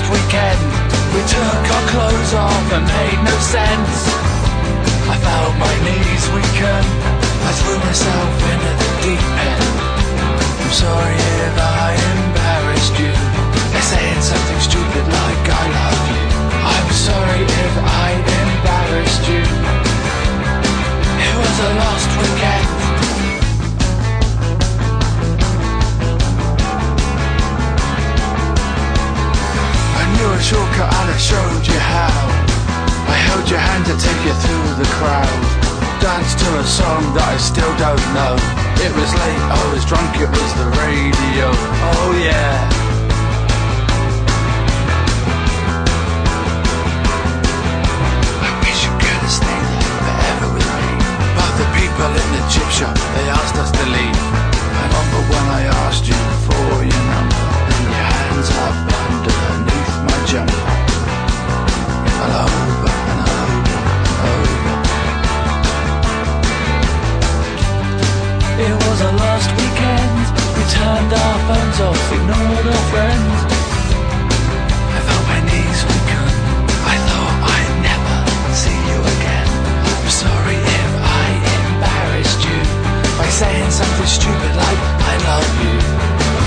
last weekend. We took our clothes off and made no sense. I felt my knees weaken. I threw myself into the deep end. I'm sorry if I embarrassed you. I said something stupid like I love you. I'm sorry if I embarrassed you. It was a lost weekend. A shortcut and I showed you how. I held your hand to take you through the crowd. Danced to a song that I still don't know. It was late, I was drunk, it was the radio. Oh yeah. I wish you could have stayed there forever with me. But the people in the chip shop, they asked us to leave. I remember when I asked you for your number and your hands up underneath. Jump all over and over and over. It was a lost weekend. We turned our phones off, ignored our friends. I felt my knees weaken. I thought I'd never see you again. I'm sorry if I embarrassed you by saying something stupid like I love you.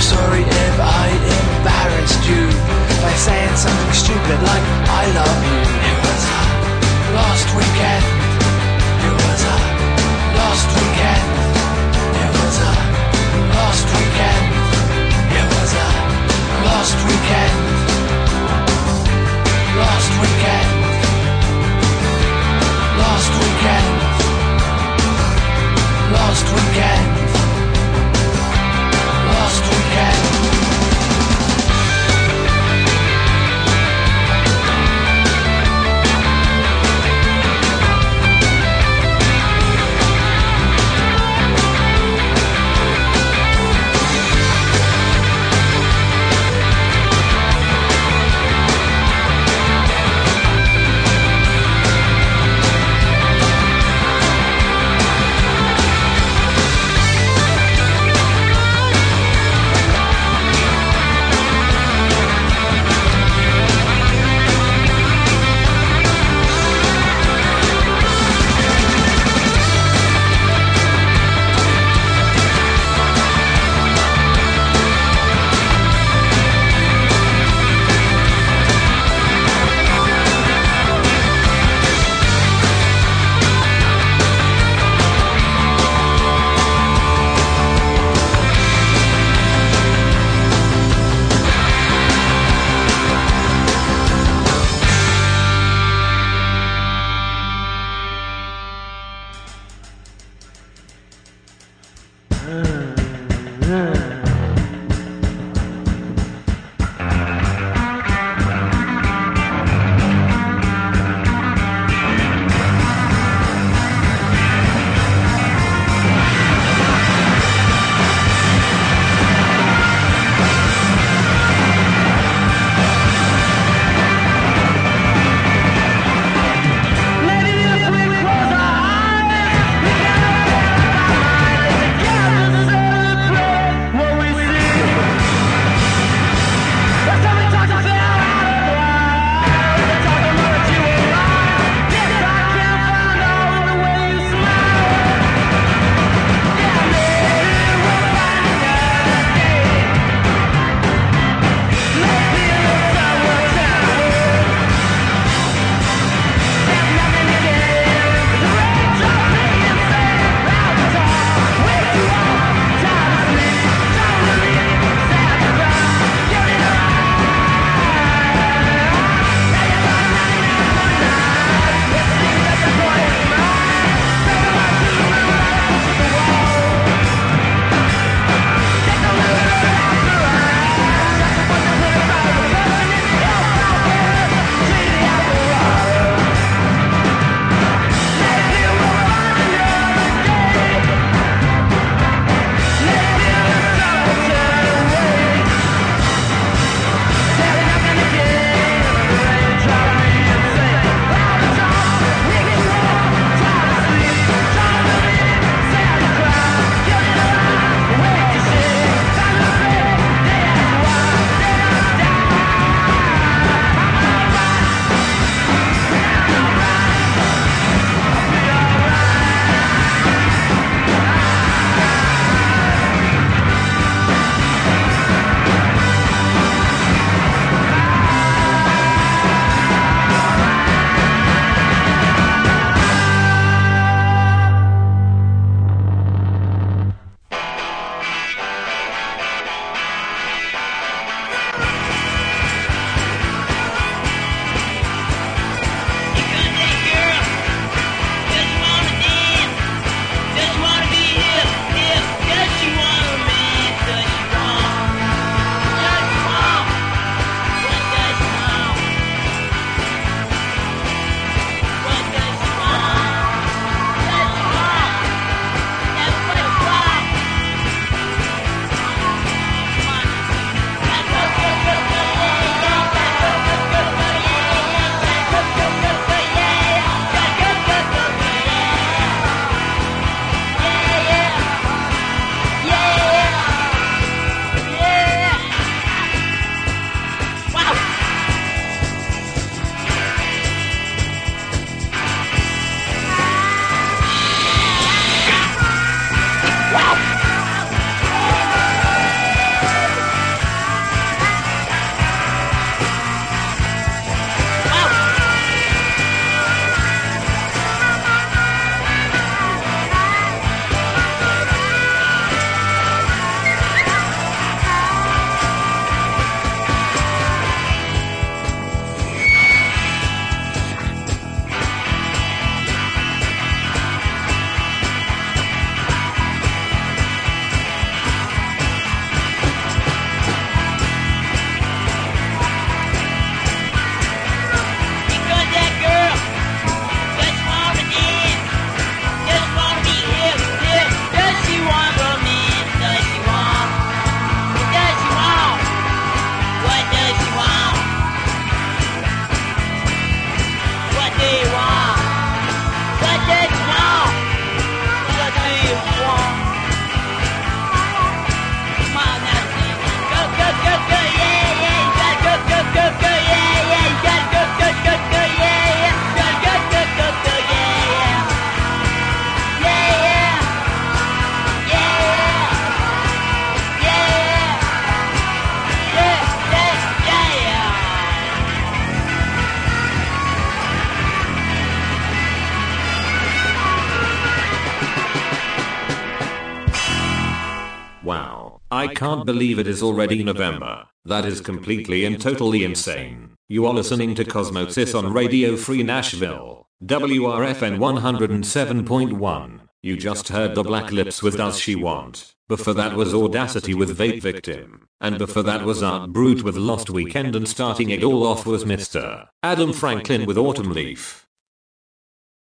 I can't believe it is already November. That is completely and totally insane. You are listening to Cosmosis on Radio Free Nashville, WRFN 107.1. You just heard The Black Lips with Does She Want. Before that was Audacity with Vape Victim. And before that was Art Brut with Lost Weekend, and starting it all off was Mr. Adam Franklin with Autumn Leaf.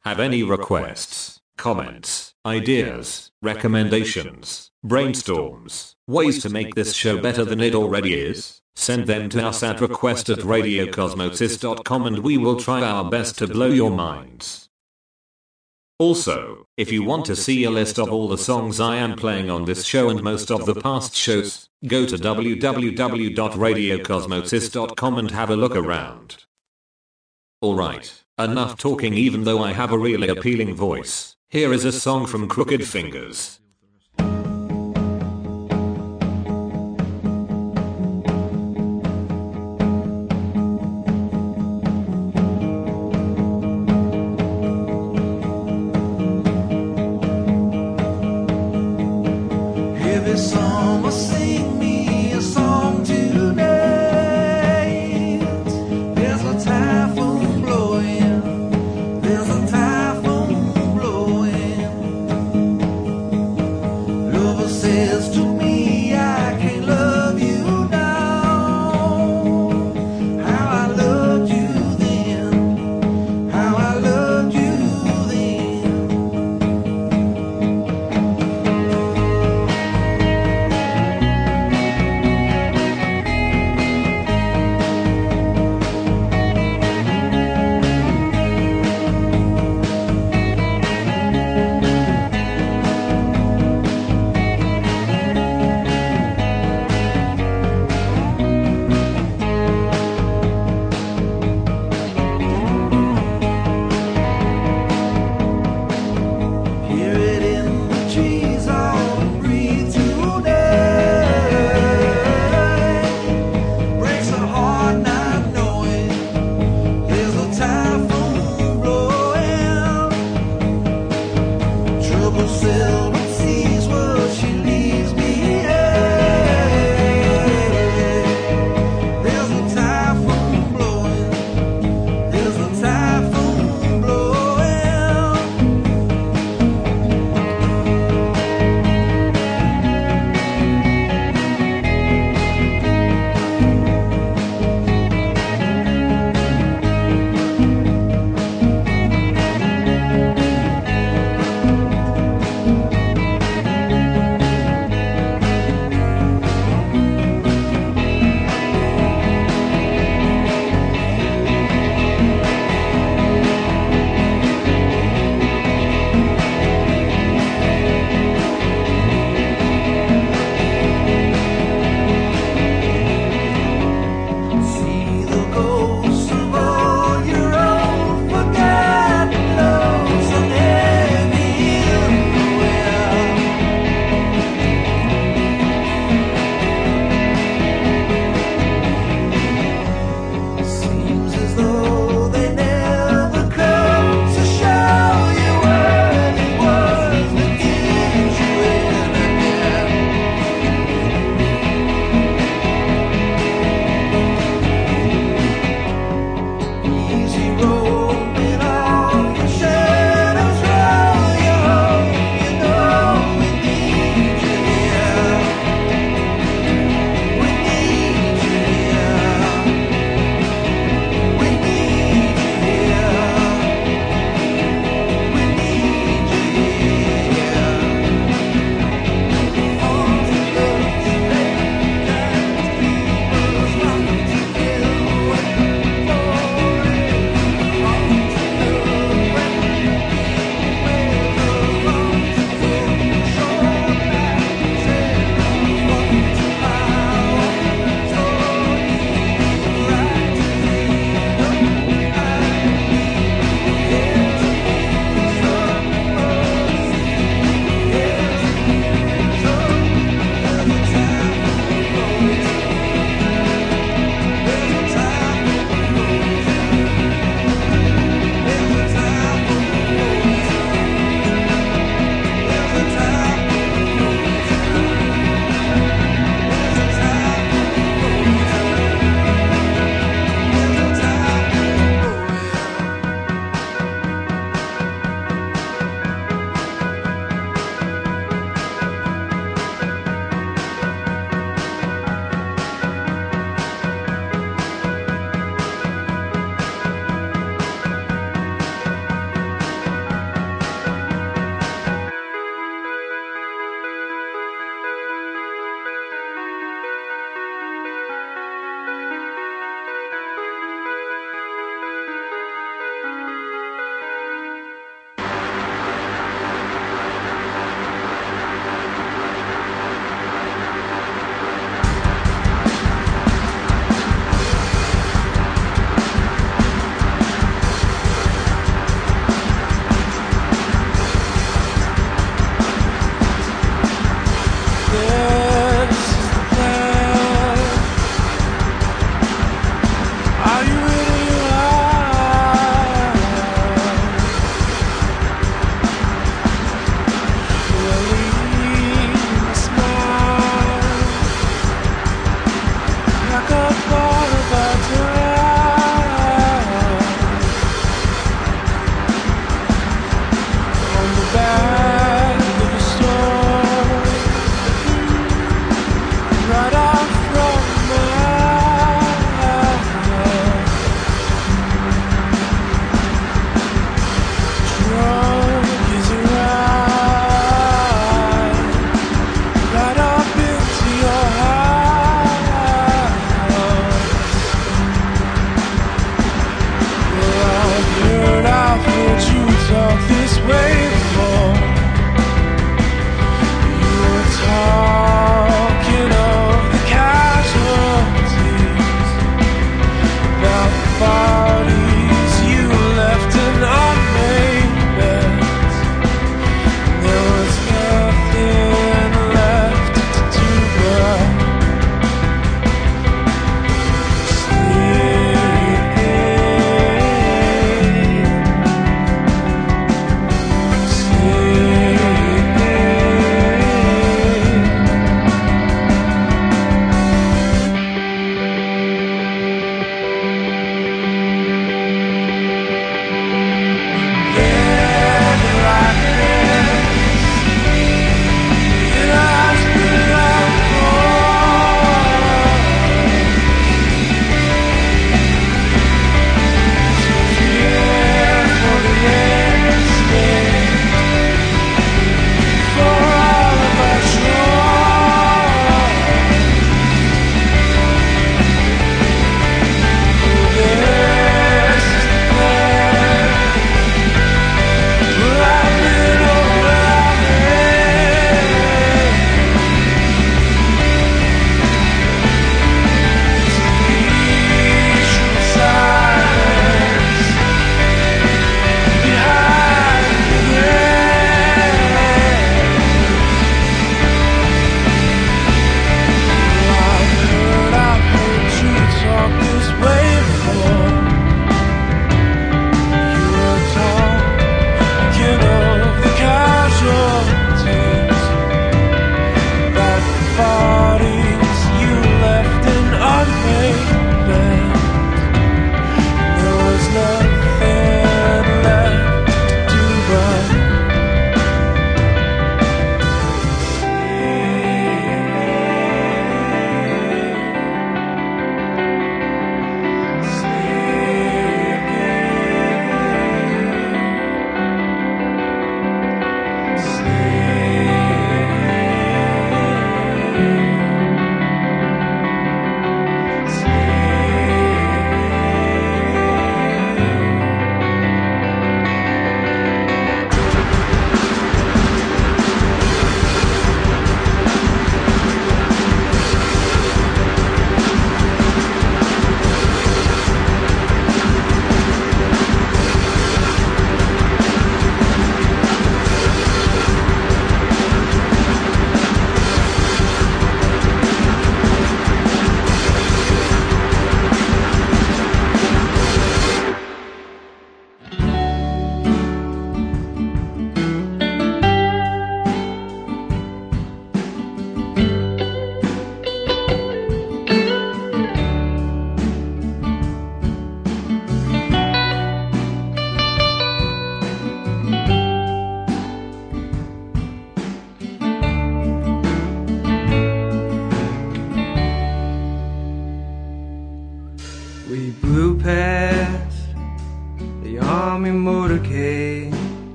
Have any requests, comments, ideas, recommendations, brainstorms, ways to make this show better than it already is? Send them to us at request@radiocosmosis.com and we will try our best to blow your minds. Also, if you want to see a list of all the songs I am playing on this show and most of the past shows, go to www.radiocosmosis.com and have a look around. Alright, enough talking even though I have a really appealing voice. Here is a song from Crooked Fingers.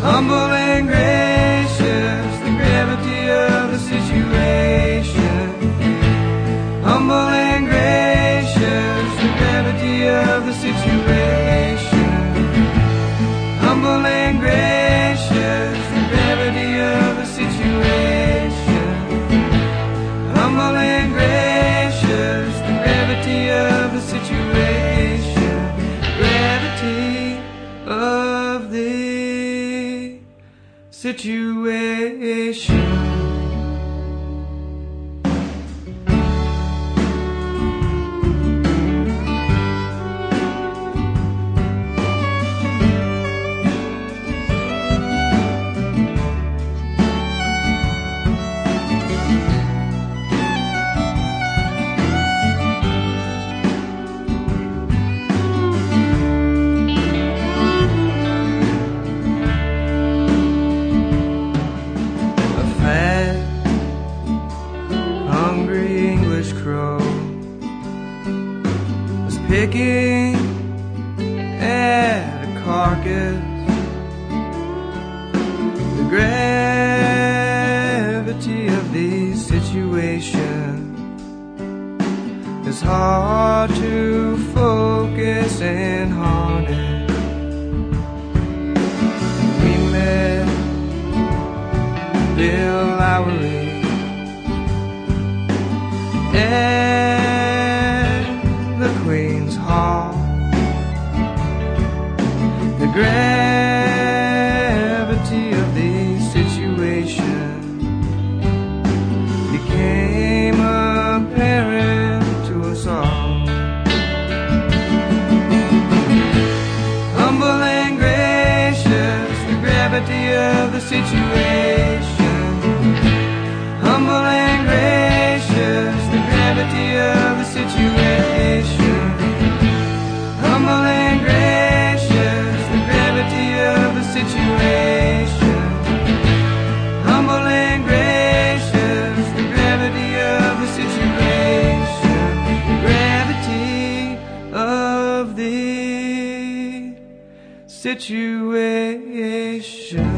Humble and gracious, the gravity situation.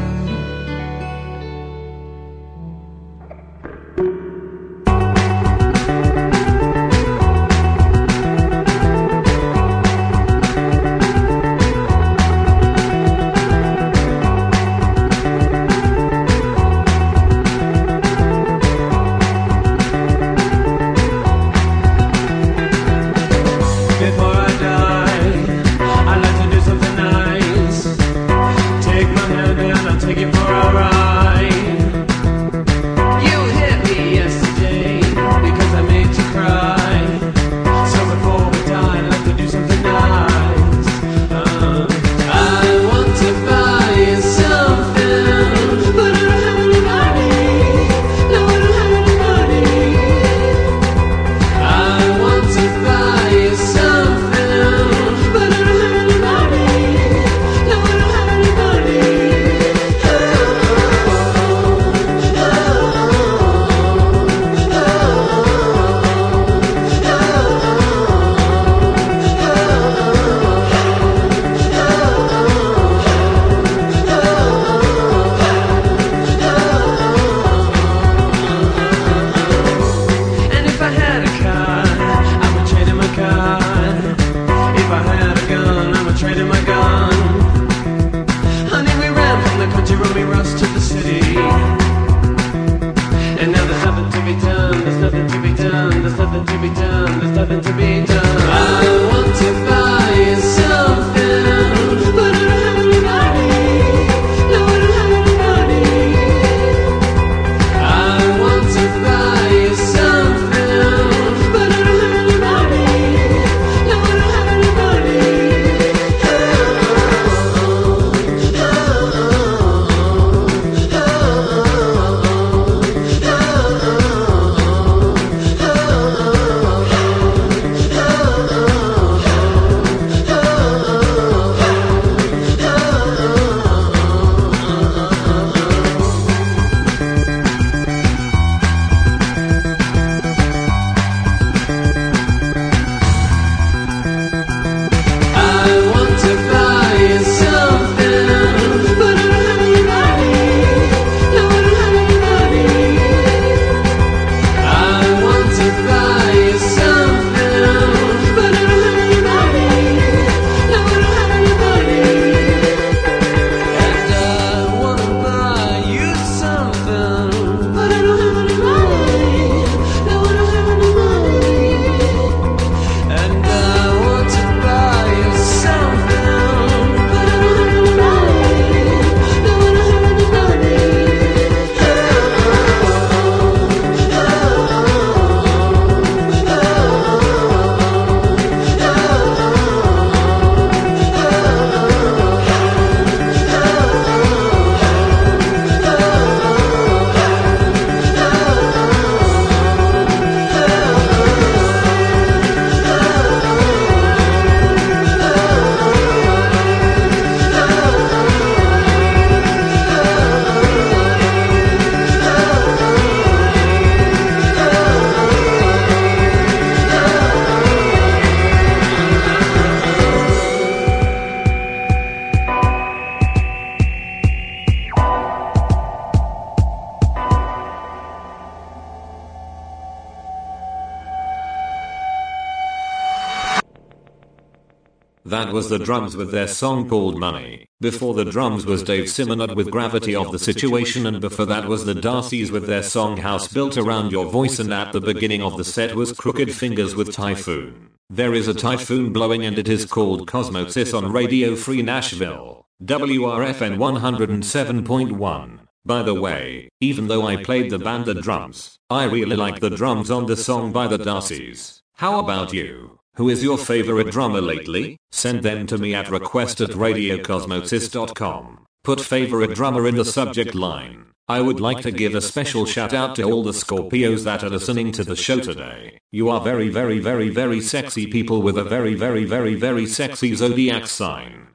That was the Drums with their song called Money. Before the Drums was Dave Simenard with Gravity of the Situation, and before that was the Darcys with their song House Built Around Your Voice, and at the beginning of the set was Crooked Fingers with Typhoon. There is a typhoon blowing and it is called Cosmosis on Radio Free Nashville, WRFN 107.1. By the way, even though I played the band the drums, I really like the drums on the song by the Darcys. How about you? Who is your favorite drummer lately? Send them to me at request@radiocosmosis.com. Put favorite drummer in the subject line. I would like to give a special shout out to all the Scorpios that are listening to the show today. You are very very very very sexy people with a very very very very sexy zodiac sign.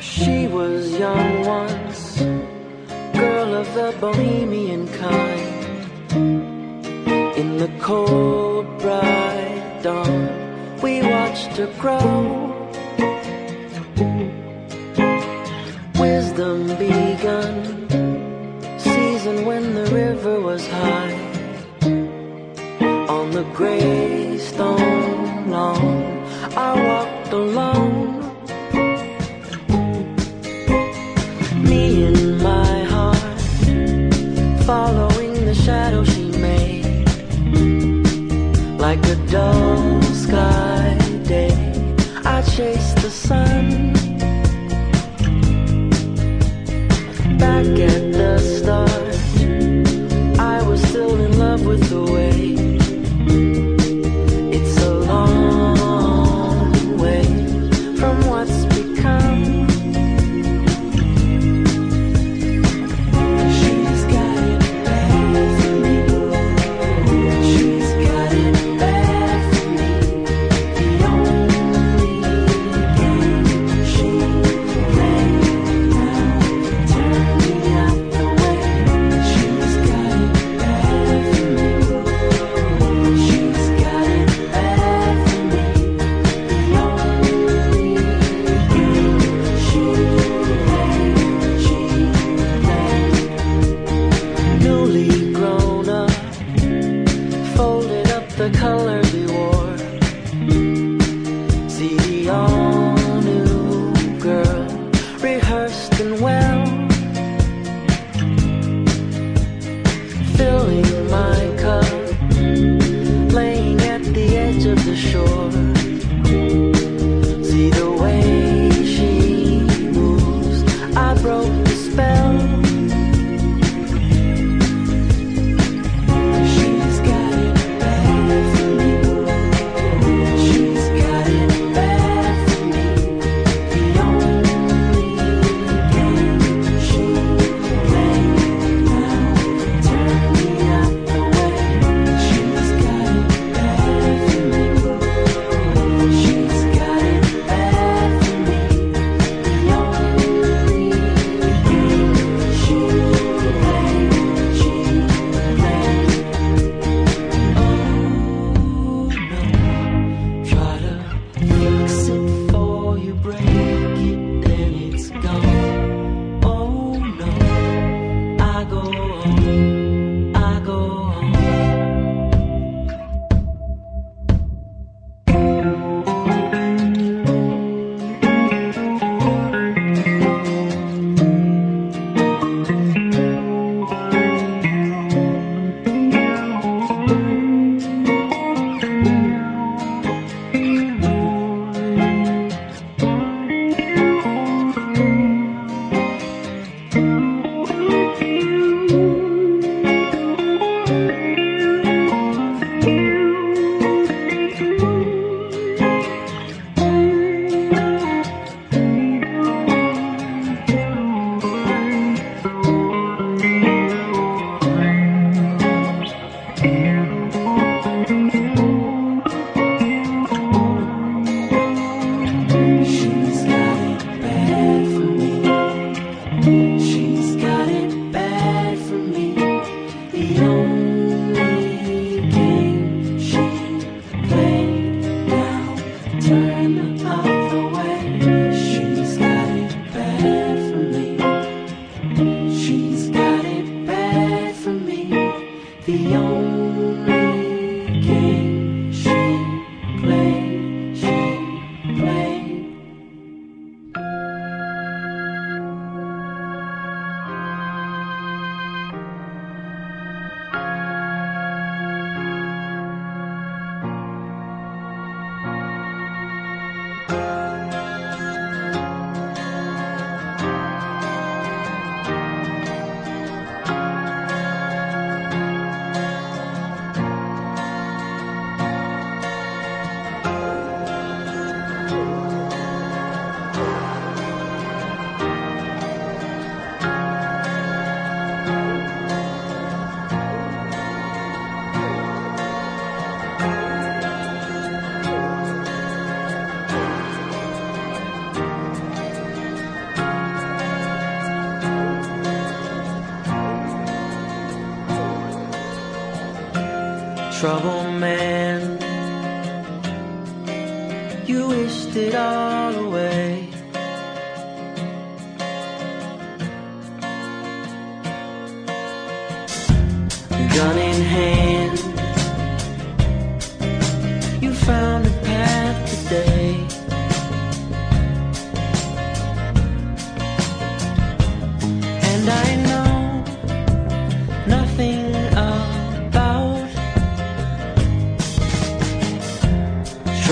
She was young once, girl of the bohemian kind. In the cold, bright dawn, we watched her grow. Wisdom begun, season when the river was high. On the gray stone lawn, I walked alone. Following the shadow she made, like a dull sky day, I chased the sun. Back at the start, I was still in love with the way. It's a long way from what's become. Trouble man, you wished it all away. Gun in hand, you found a path today. And I know nothing of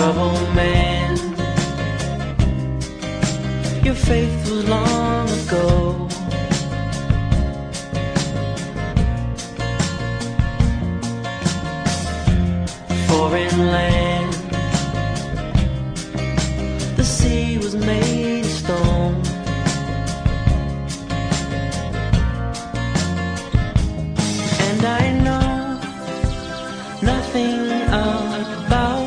trouble man, your faith was long ago. Foreign land, the sea was made of stone. And I know nothing about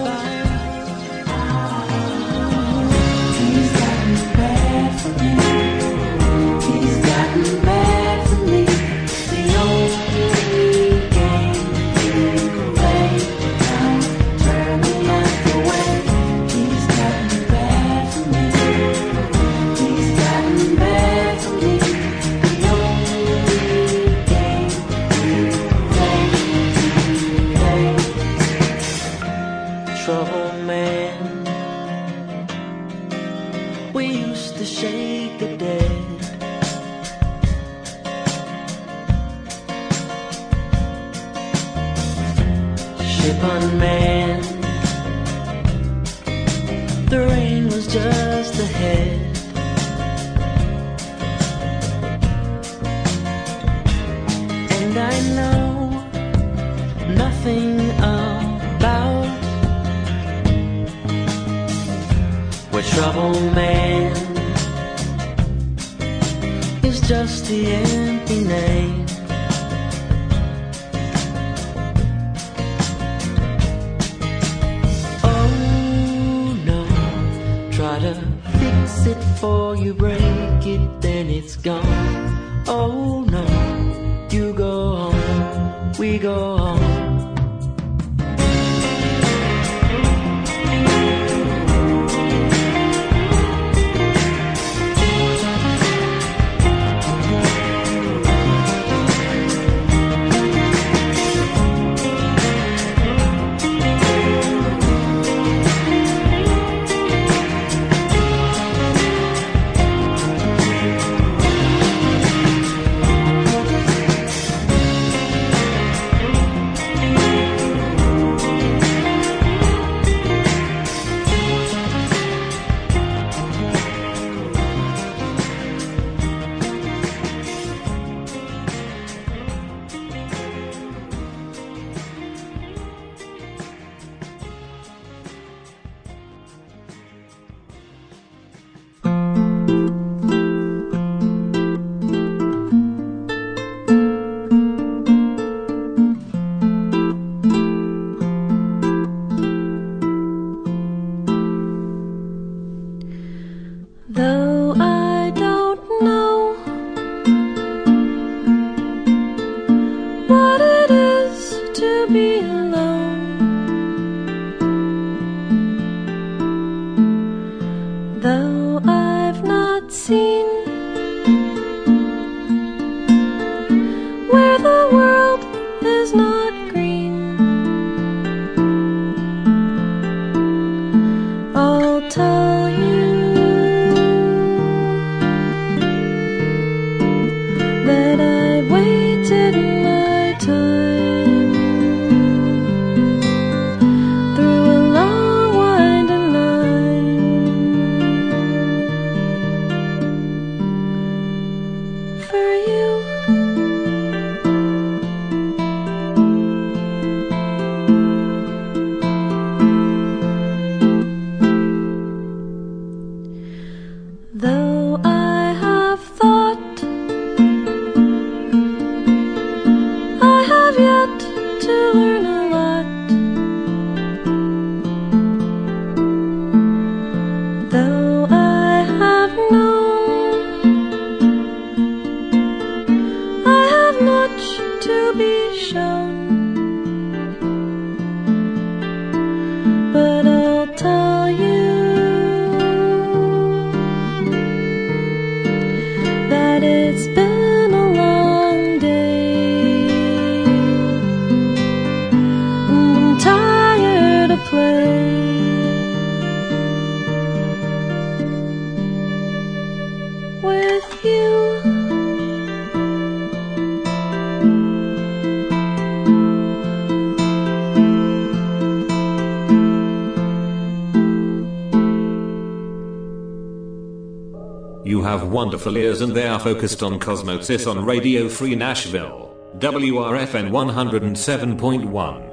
Wonderful ears, and they are focused on Cosmosis on Radio Free Nashville, WRFN 107.1.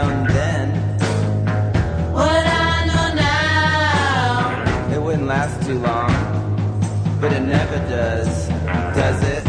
known then what I know now. It wouldn't last too long, but it never does it?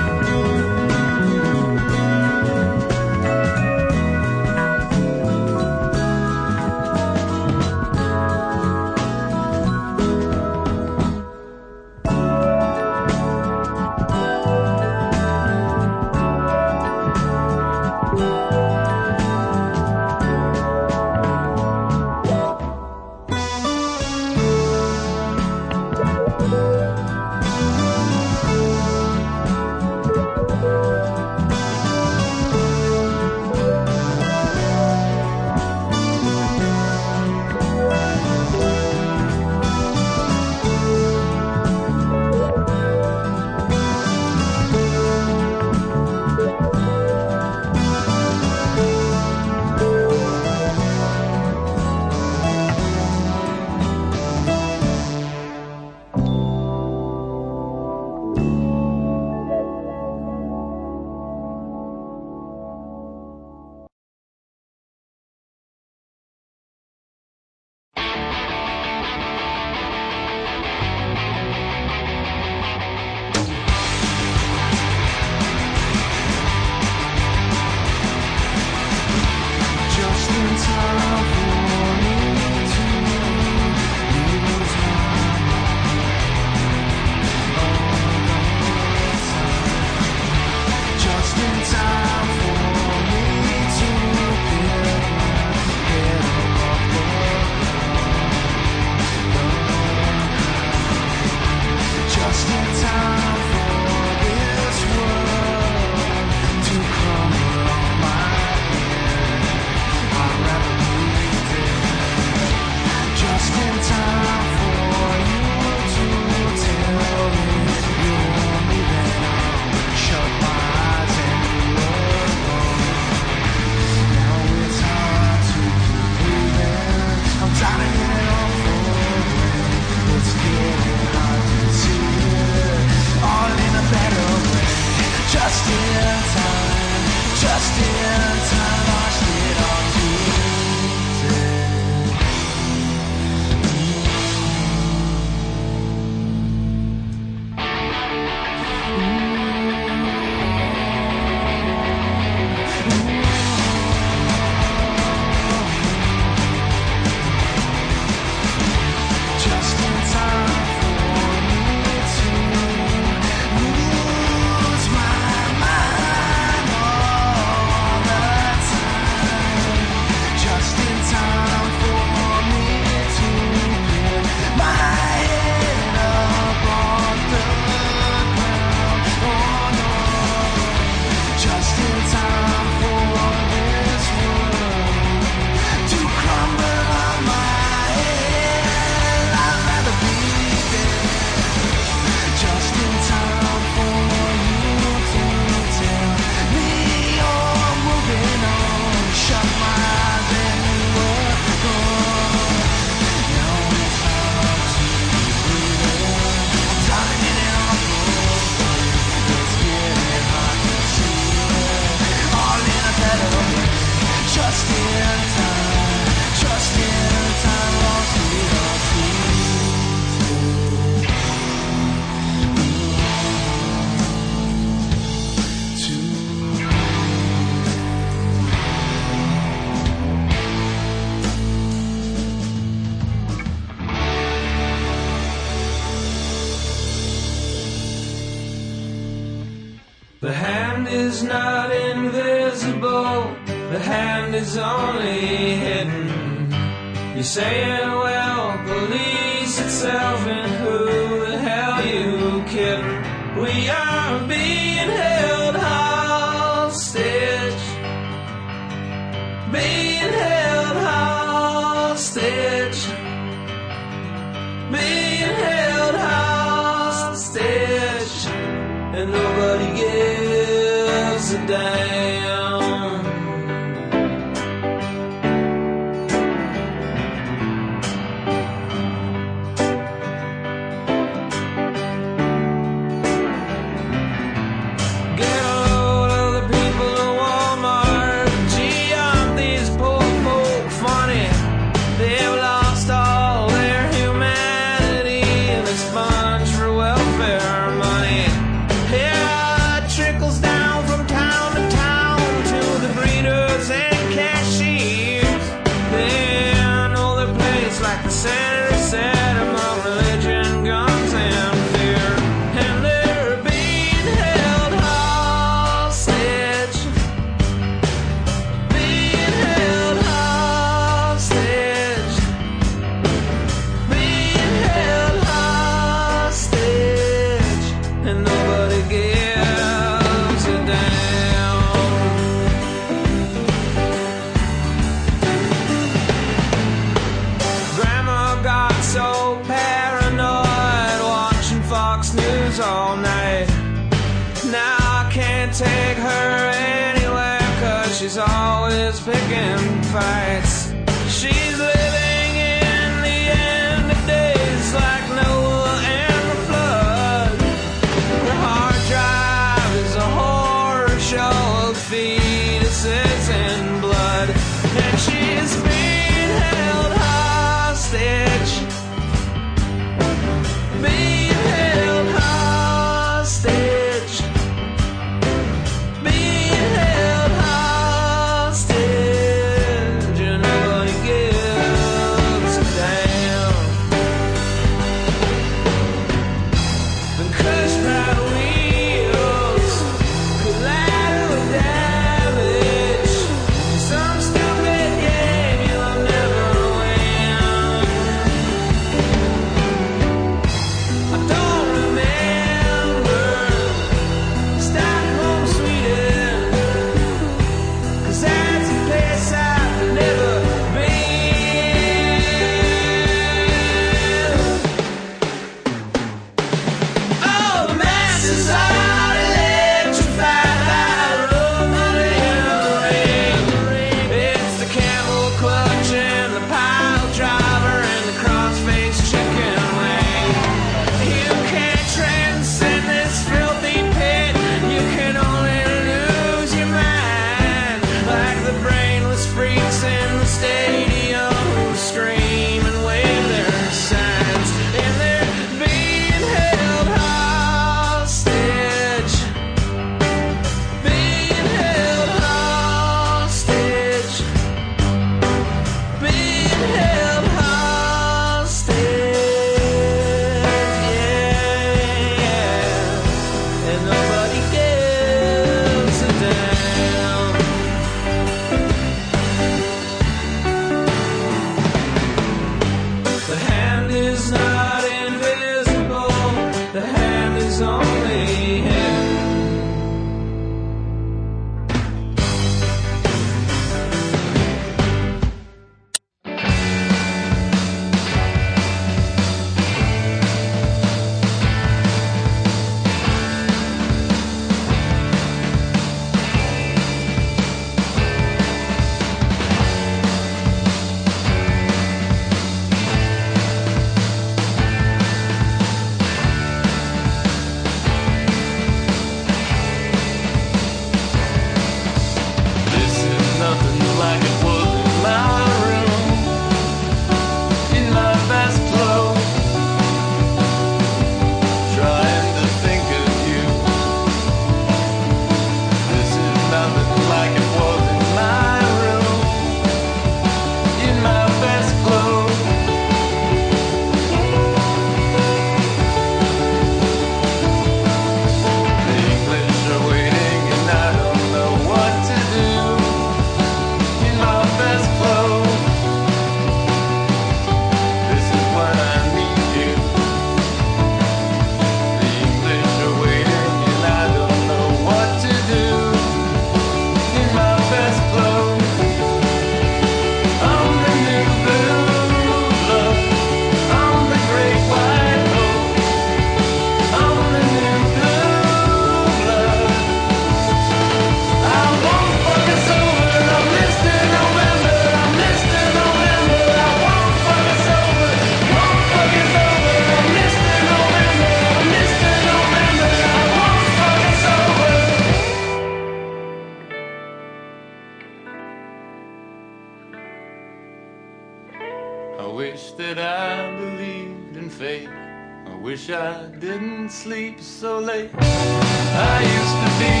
I wish that I believed in fate. I wish I didn't sleep so late. I used to be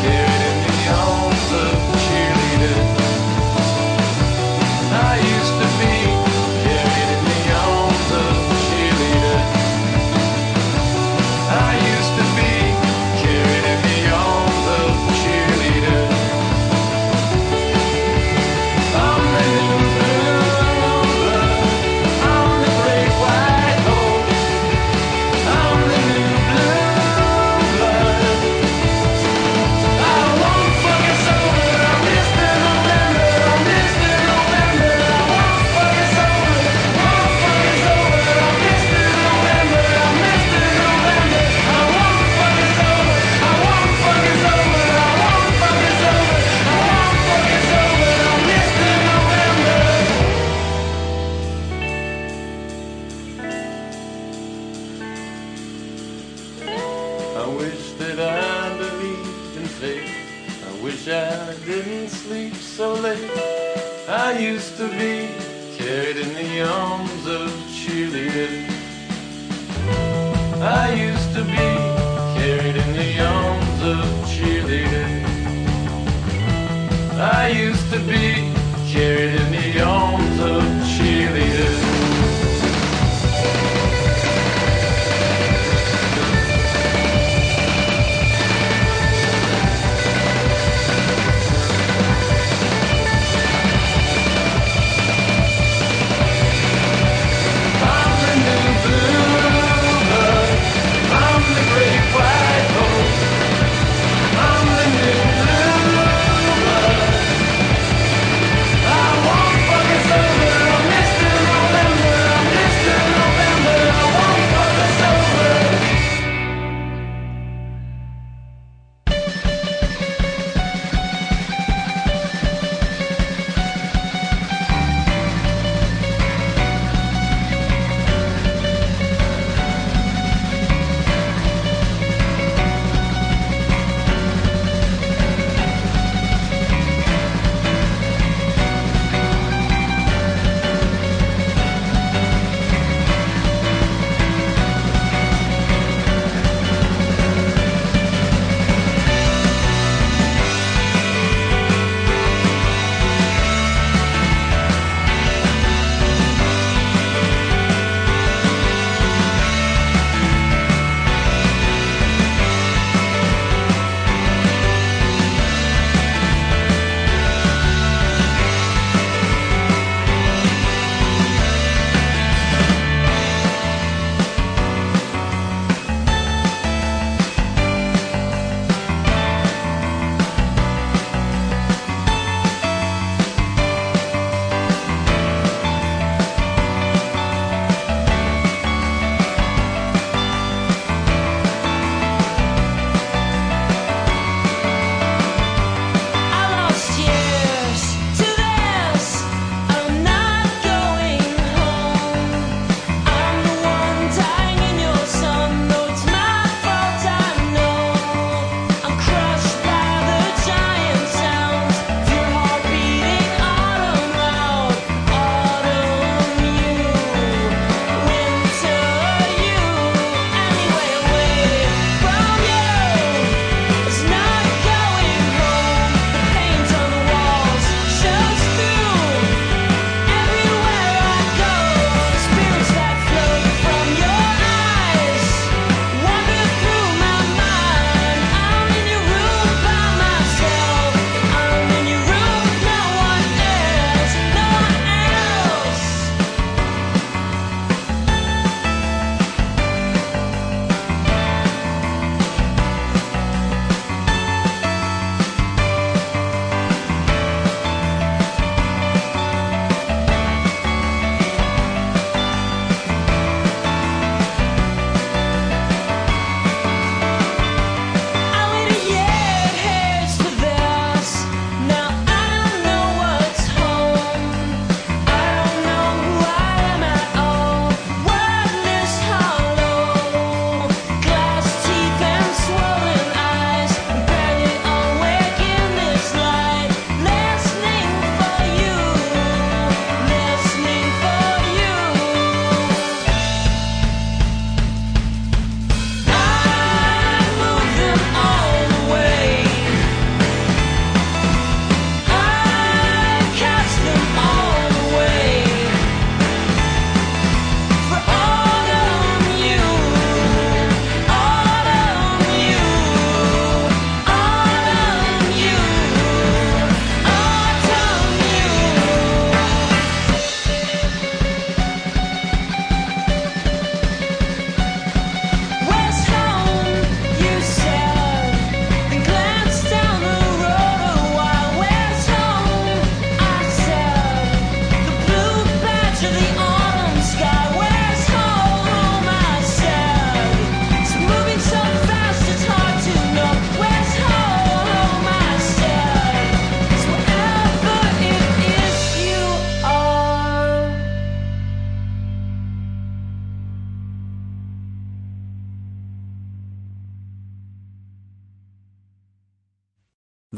carried in the arms of cheerleaders. I used to be carried in the arms of cheerleaders. I used to be carried in the arms of cheerleaders. I'm ready to burn over. I'm the great white hope. I'm the new blue blood. I won't fuck us over. I miss the November. I miss the November. I won't fuck us over. Won't fuck us over. I miss the November. I miss the November. I won't fuck us over. I won't fuck us over. I won't fuck us over. I won't fuck us over. I miss the November. I wish that I believed in fate. I wish I didn't sleep so late. I used to be carried in the arms of cheerleaders. I used to be carried in the arms of cheerleaders. I used to be carried in the arms of cheerleaders. I'm the new blue blood. I'm the great white hope. I'm the new blue blood. I won't fuck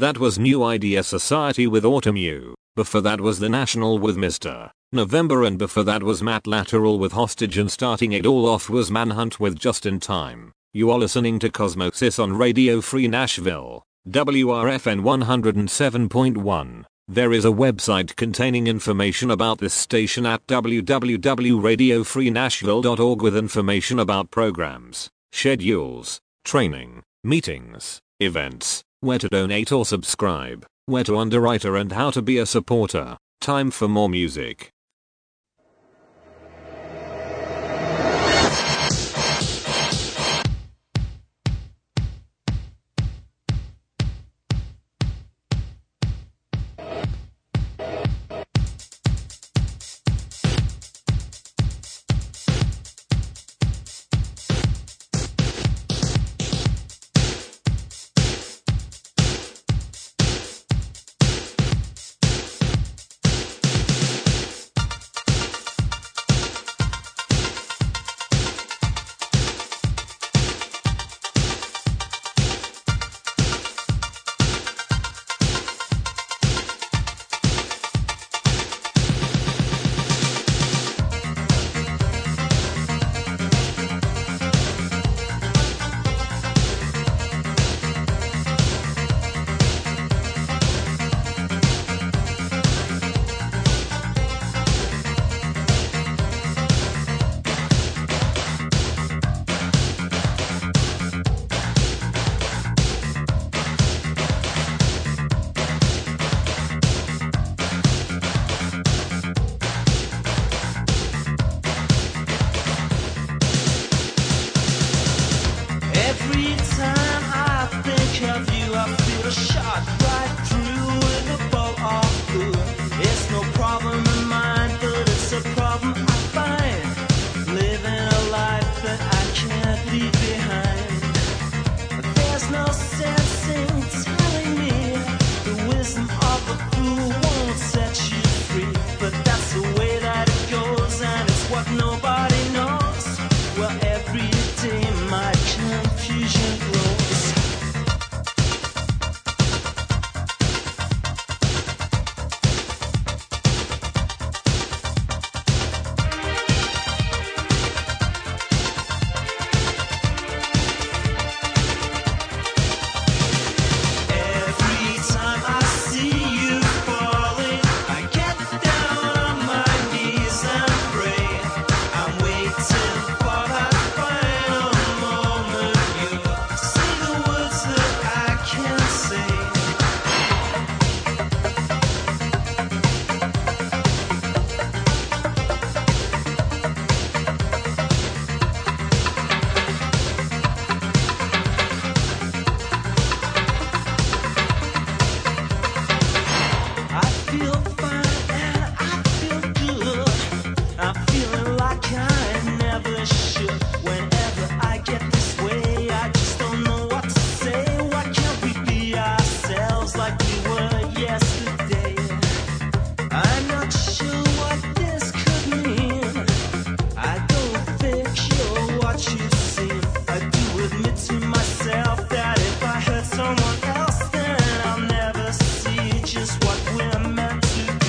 That was New Idea Society with Autumn U. Before that was The National with Mr. November, and before that was Matt Lateral with Hostage, and starting it all off was Manhunt with Just in Time. You are listening to Cosmosis on Radio Free Nashville, WRFN 107.1. There is a website containing information about this station at www.radiofreenashville.org with information about programs, schedules, training, meetings, events, where to donate or subscribe, where to underwrite, and how to be a supporter. Time for more music. Just what we're meant to do.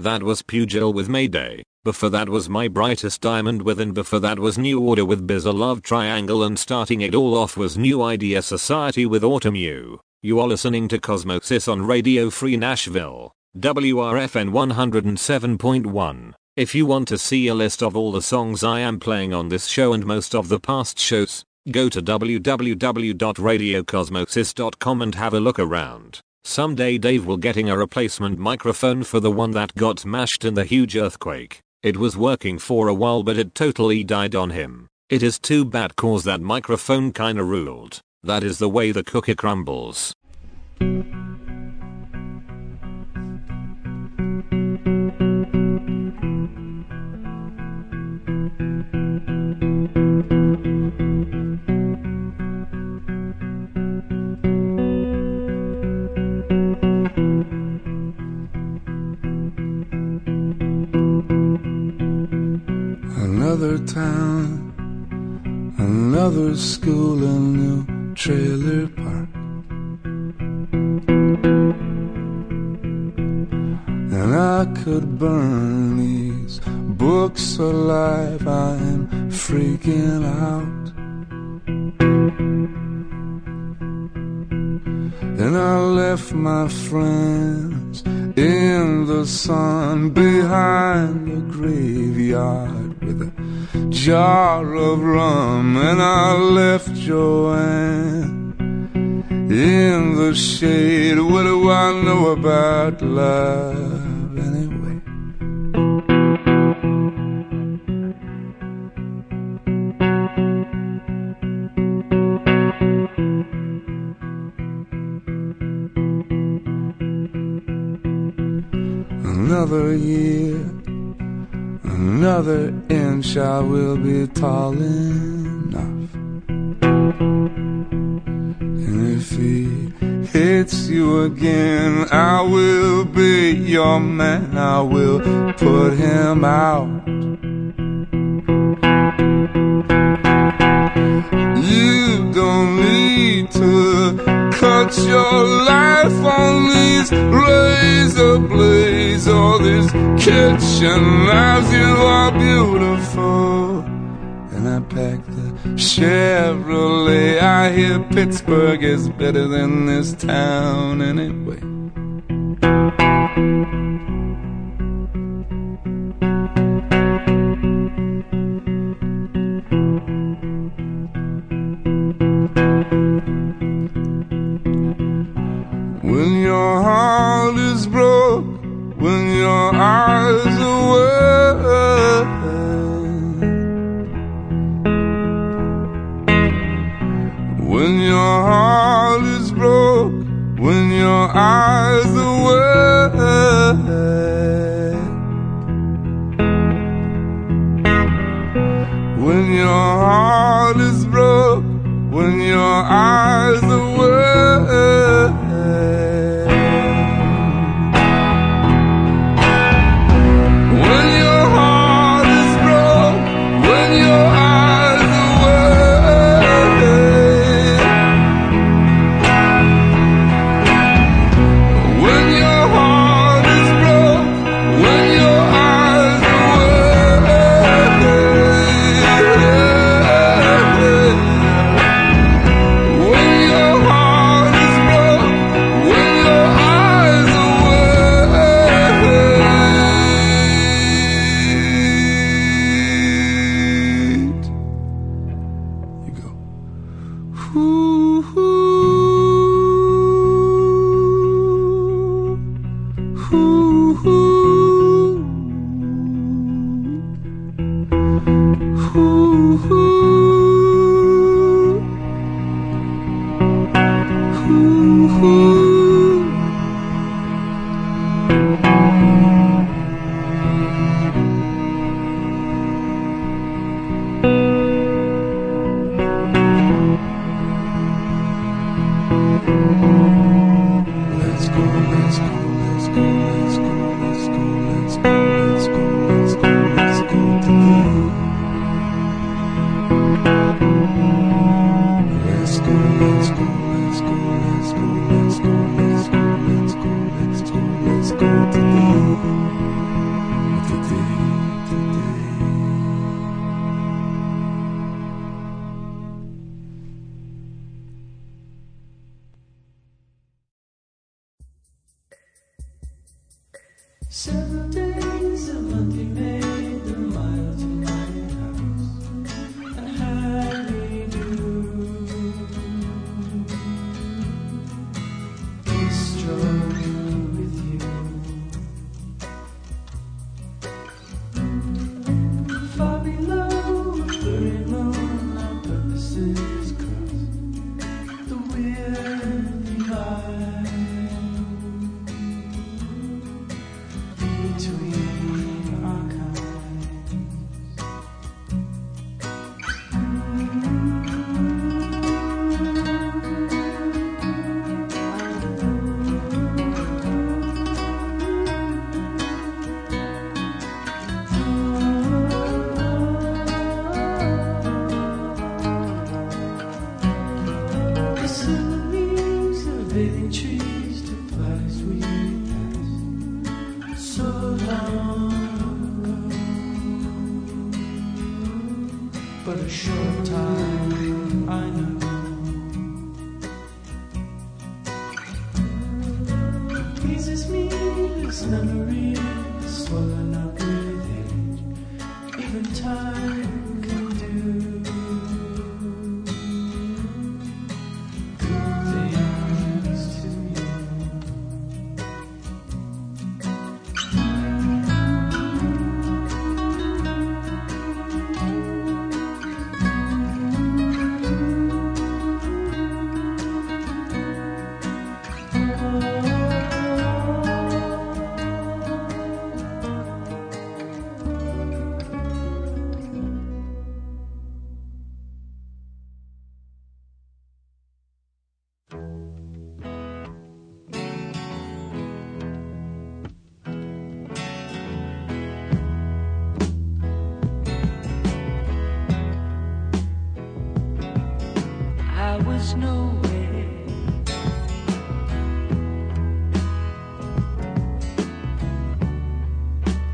That was Pugil with Mayday. Before that was My Brightest Diamond with, and before that was New Order with Bizarre Love Triangle, and starting it all off was New Idea Society with Autumn You. You are listening to Cosmosis on Radio Free Nashville, WRFN 107.1. If you want to see a list of all the songs I am playing on this show and most of the past shows, go to www.radiocosmosis.com and have a look around. Someday Dave will getting a replacement microphone for the one that got smashed in the huge earthquake. It was working for a while but it totally died on him. It is too bad cause that microphone kinda ruled. That is the way the cookie crumbles. Another town, another school, a new trailer park. And I could burn these books alive, I am freaking out. And I left my friends in the sun behind the graveyard with a jar of rum, and I left Joanne in the shade. What do I know about love anyway? Another year, another inch, I will be tall enough. And if he hits you again, I will be your man. I will put him out. You don't need to cut your life on these razor blades or these kitchen knives. You are beautiful. And I pack the Chevrolet. I hear Pittsburgh is better than this town anyway. When your heart is broke, when your eyes are wet, when your heart is broke, when your eyes are wet, when your heart is broke, when your eyes are wet. Let's go.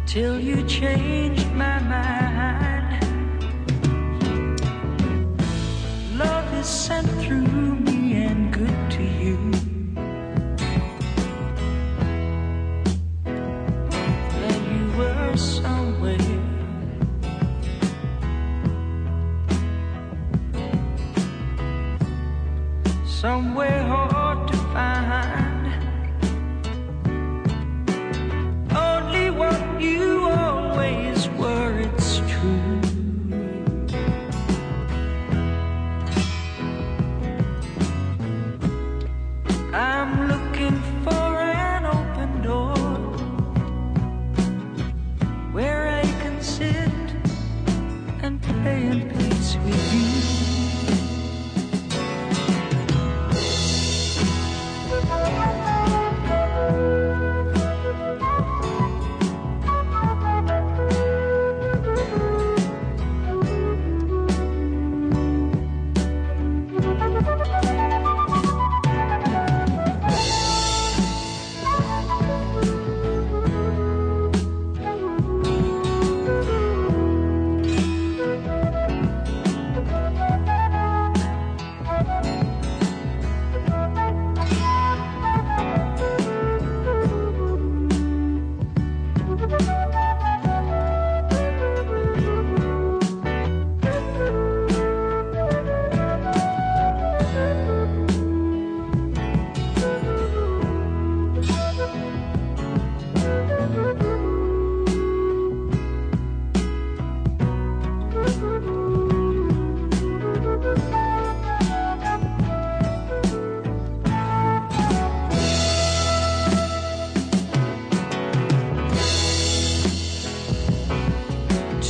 Till you changed my mind. Love is sent through me and good to you. And you were somewhere. Somewhere hard to find.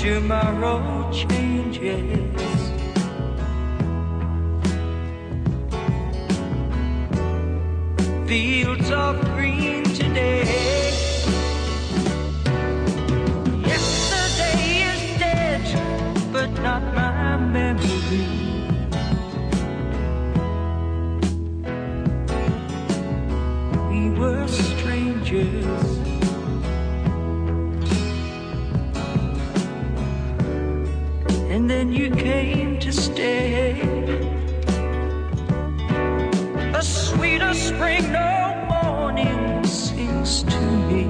Tomorrow changes. Fields of green today. Yesterday is dead, but not my memory. We were strangers. And then you came to stay. A sweeter spring, no morning sings to me.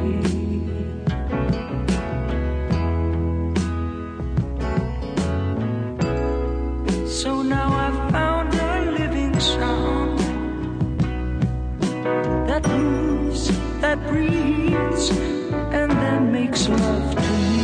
So now I've found a living song that moves, that breathes, and that makes love to me.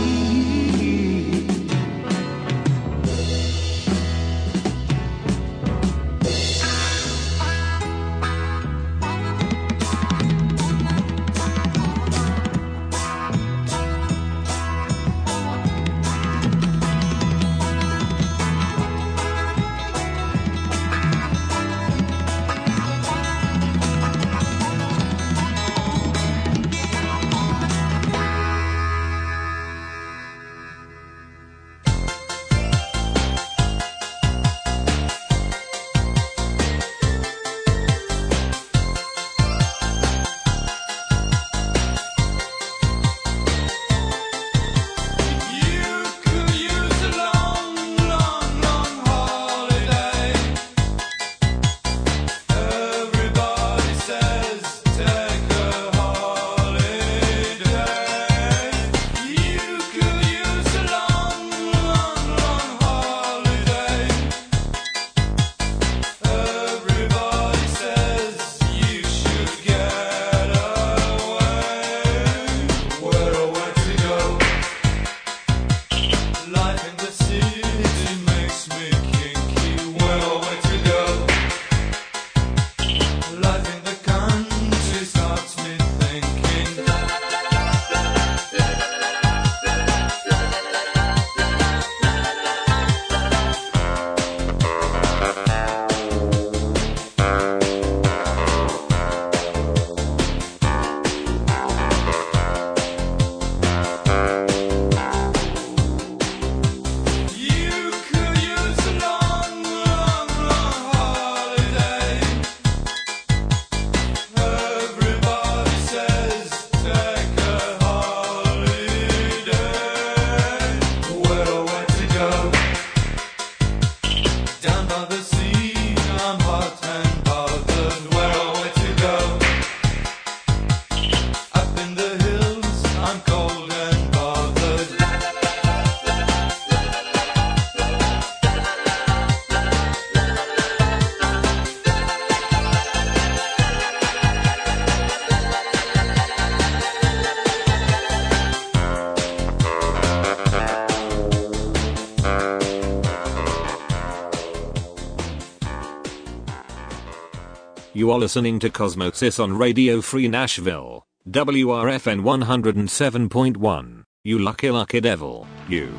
You are listening to Cosmosis on Radio Free Nashville, WRFN 107.1, you lucky lucky devil, you.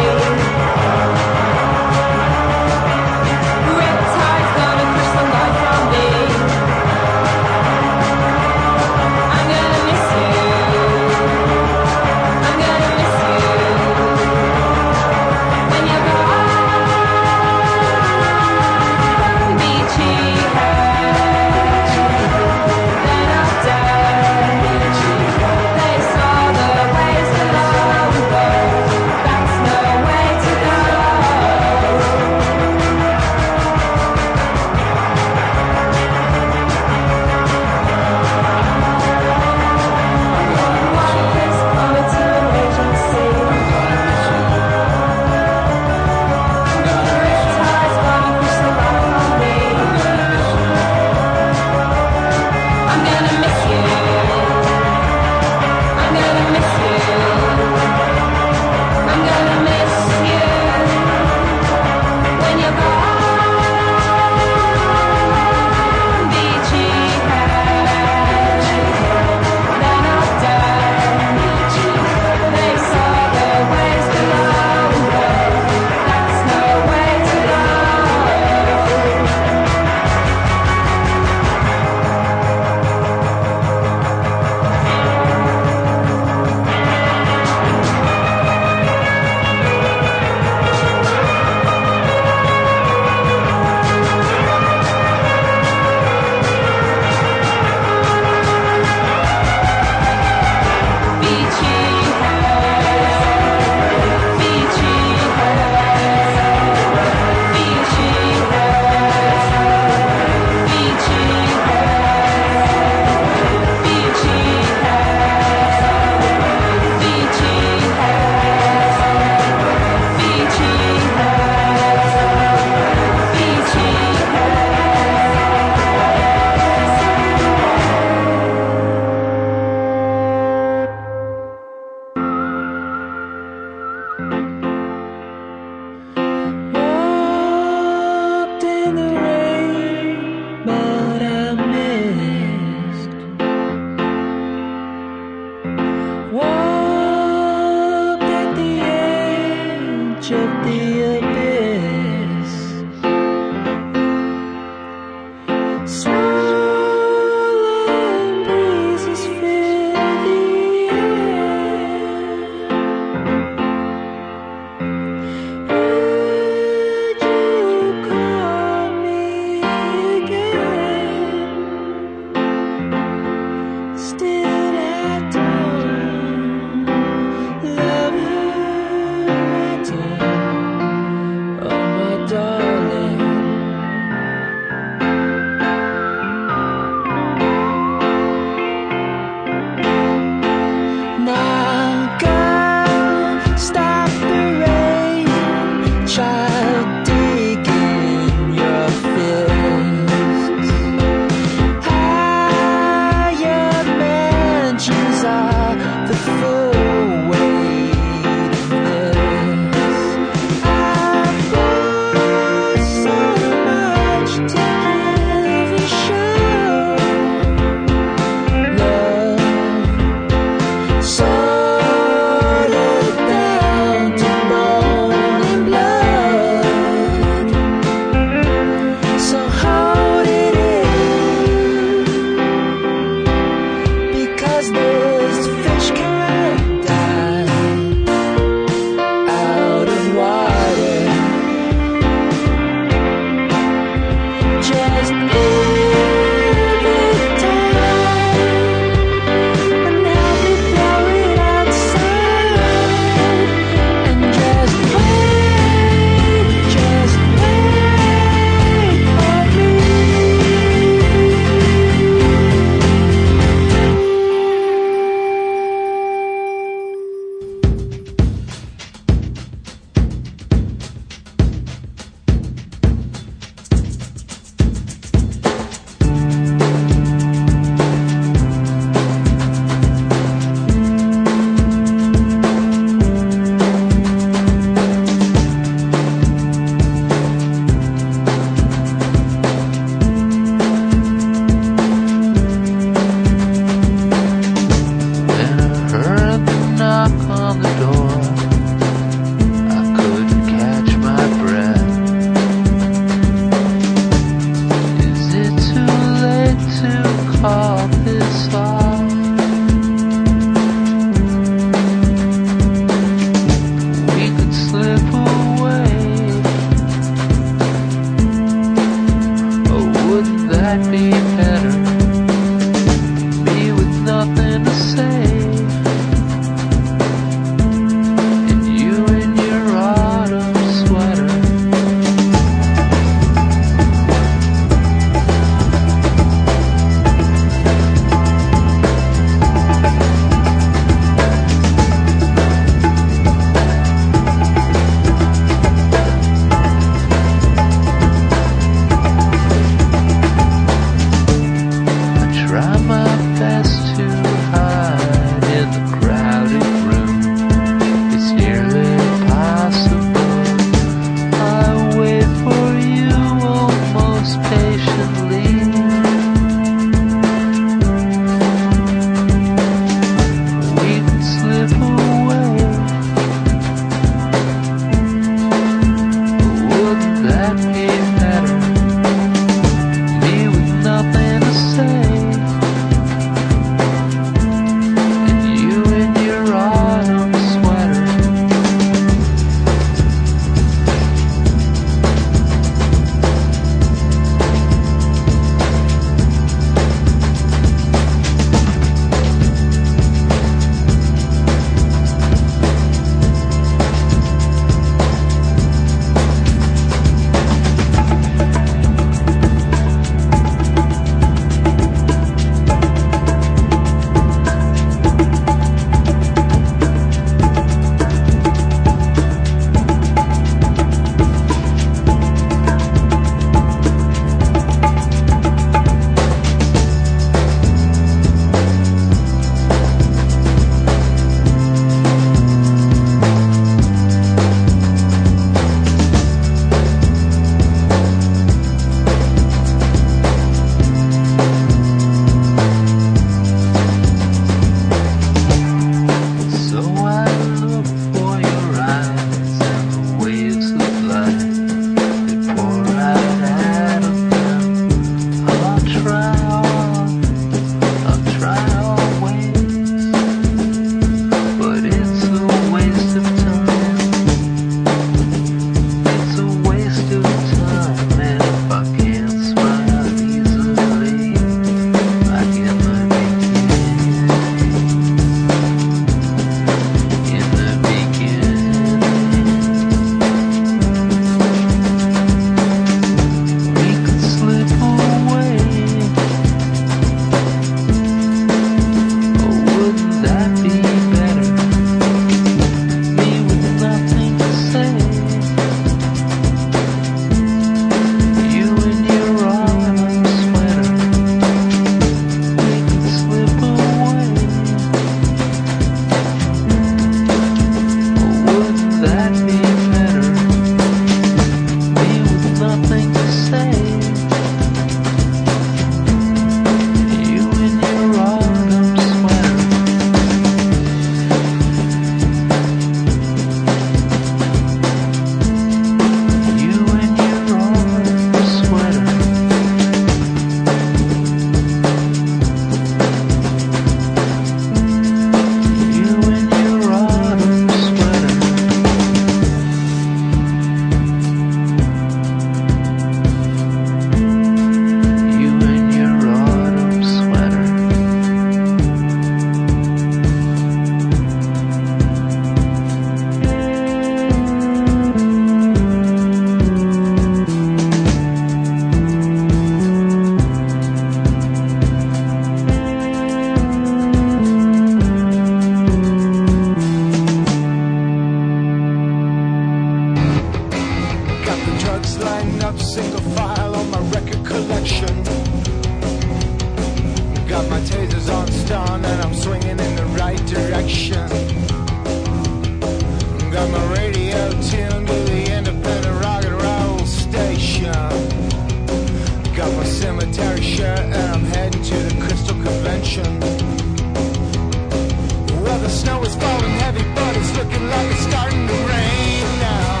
snow is falling heavy, but it's looking like it's starting to rain now.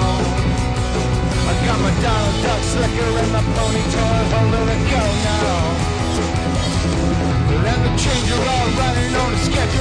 I got my Donald Duck slicker and my pony toy holder to go now. Let me change, you're all running on a schedule.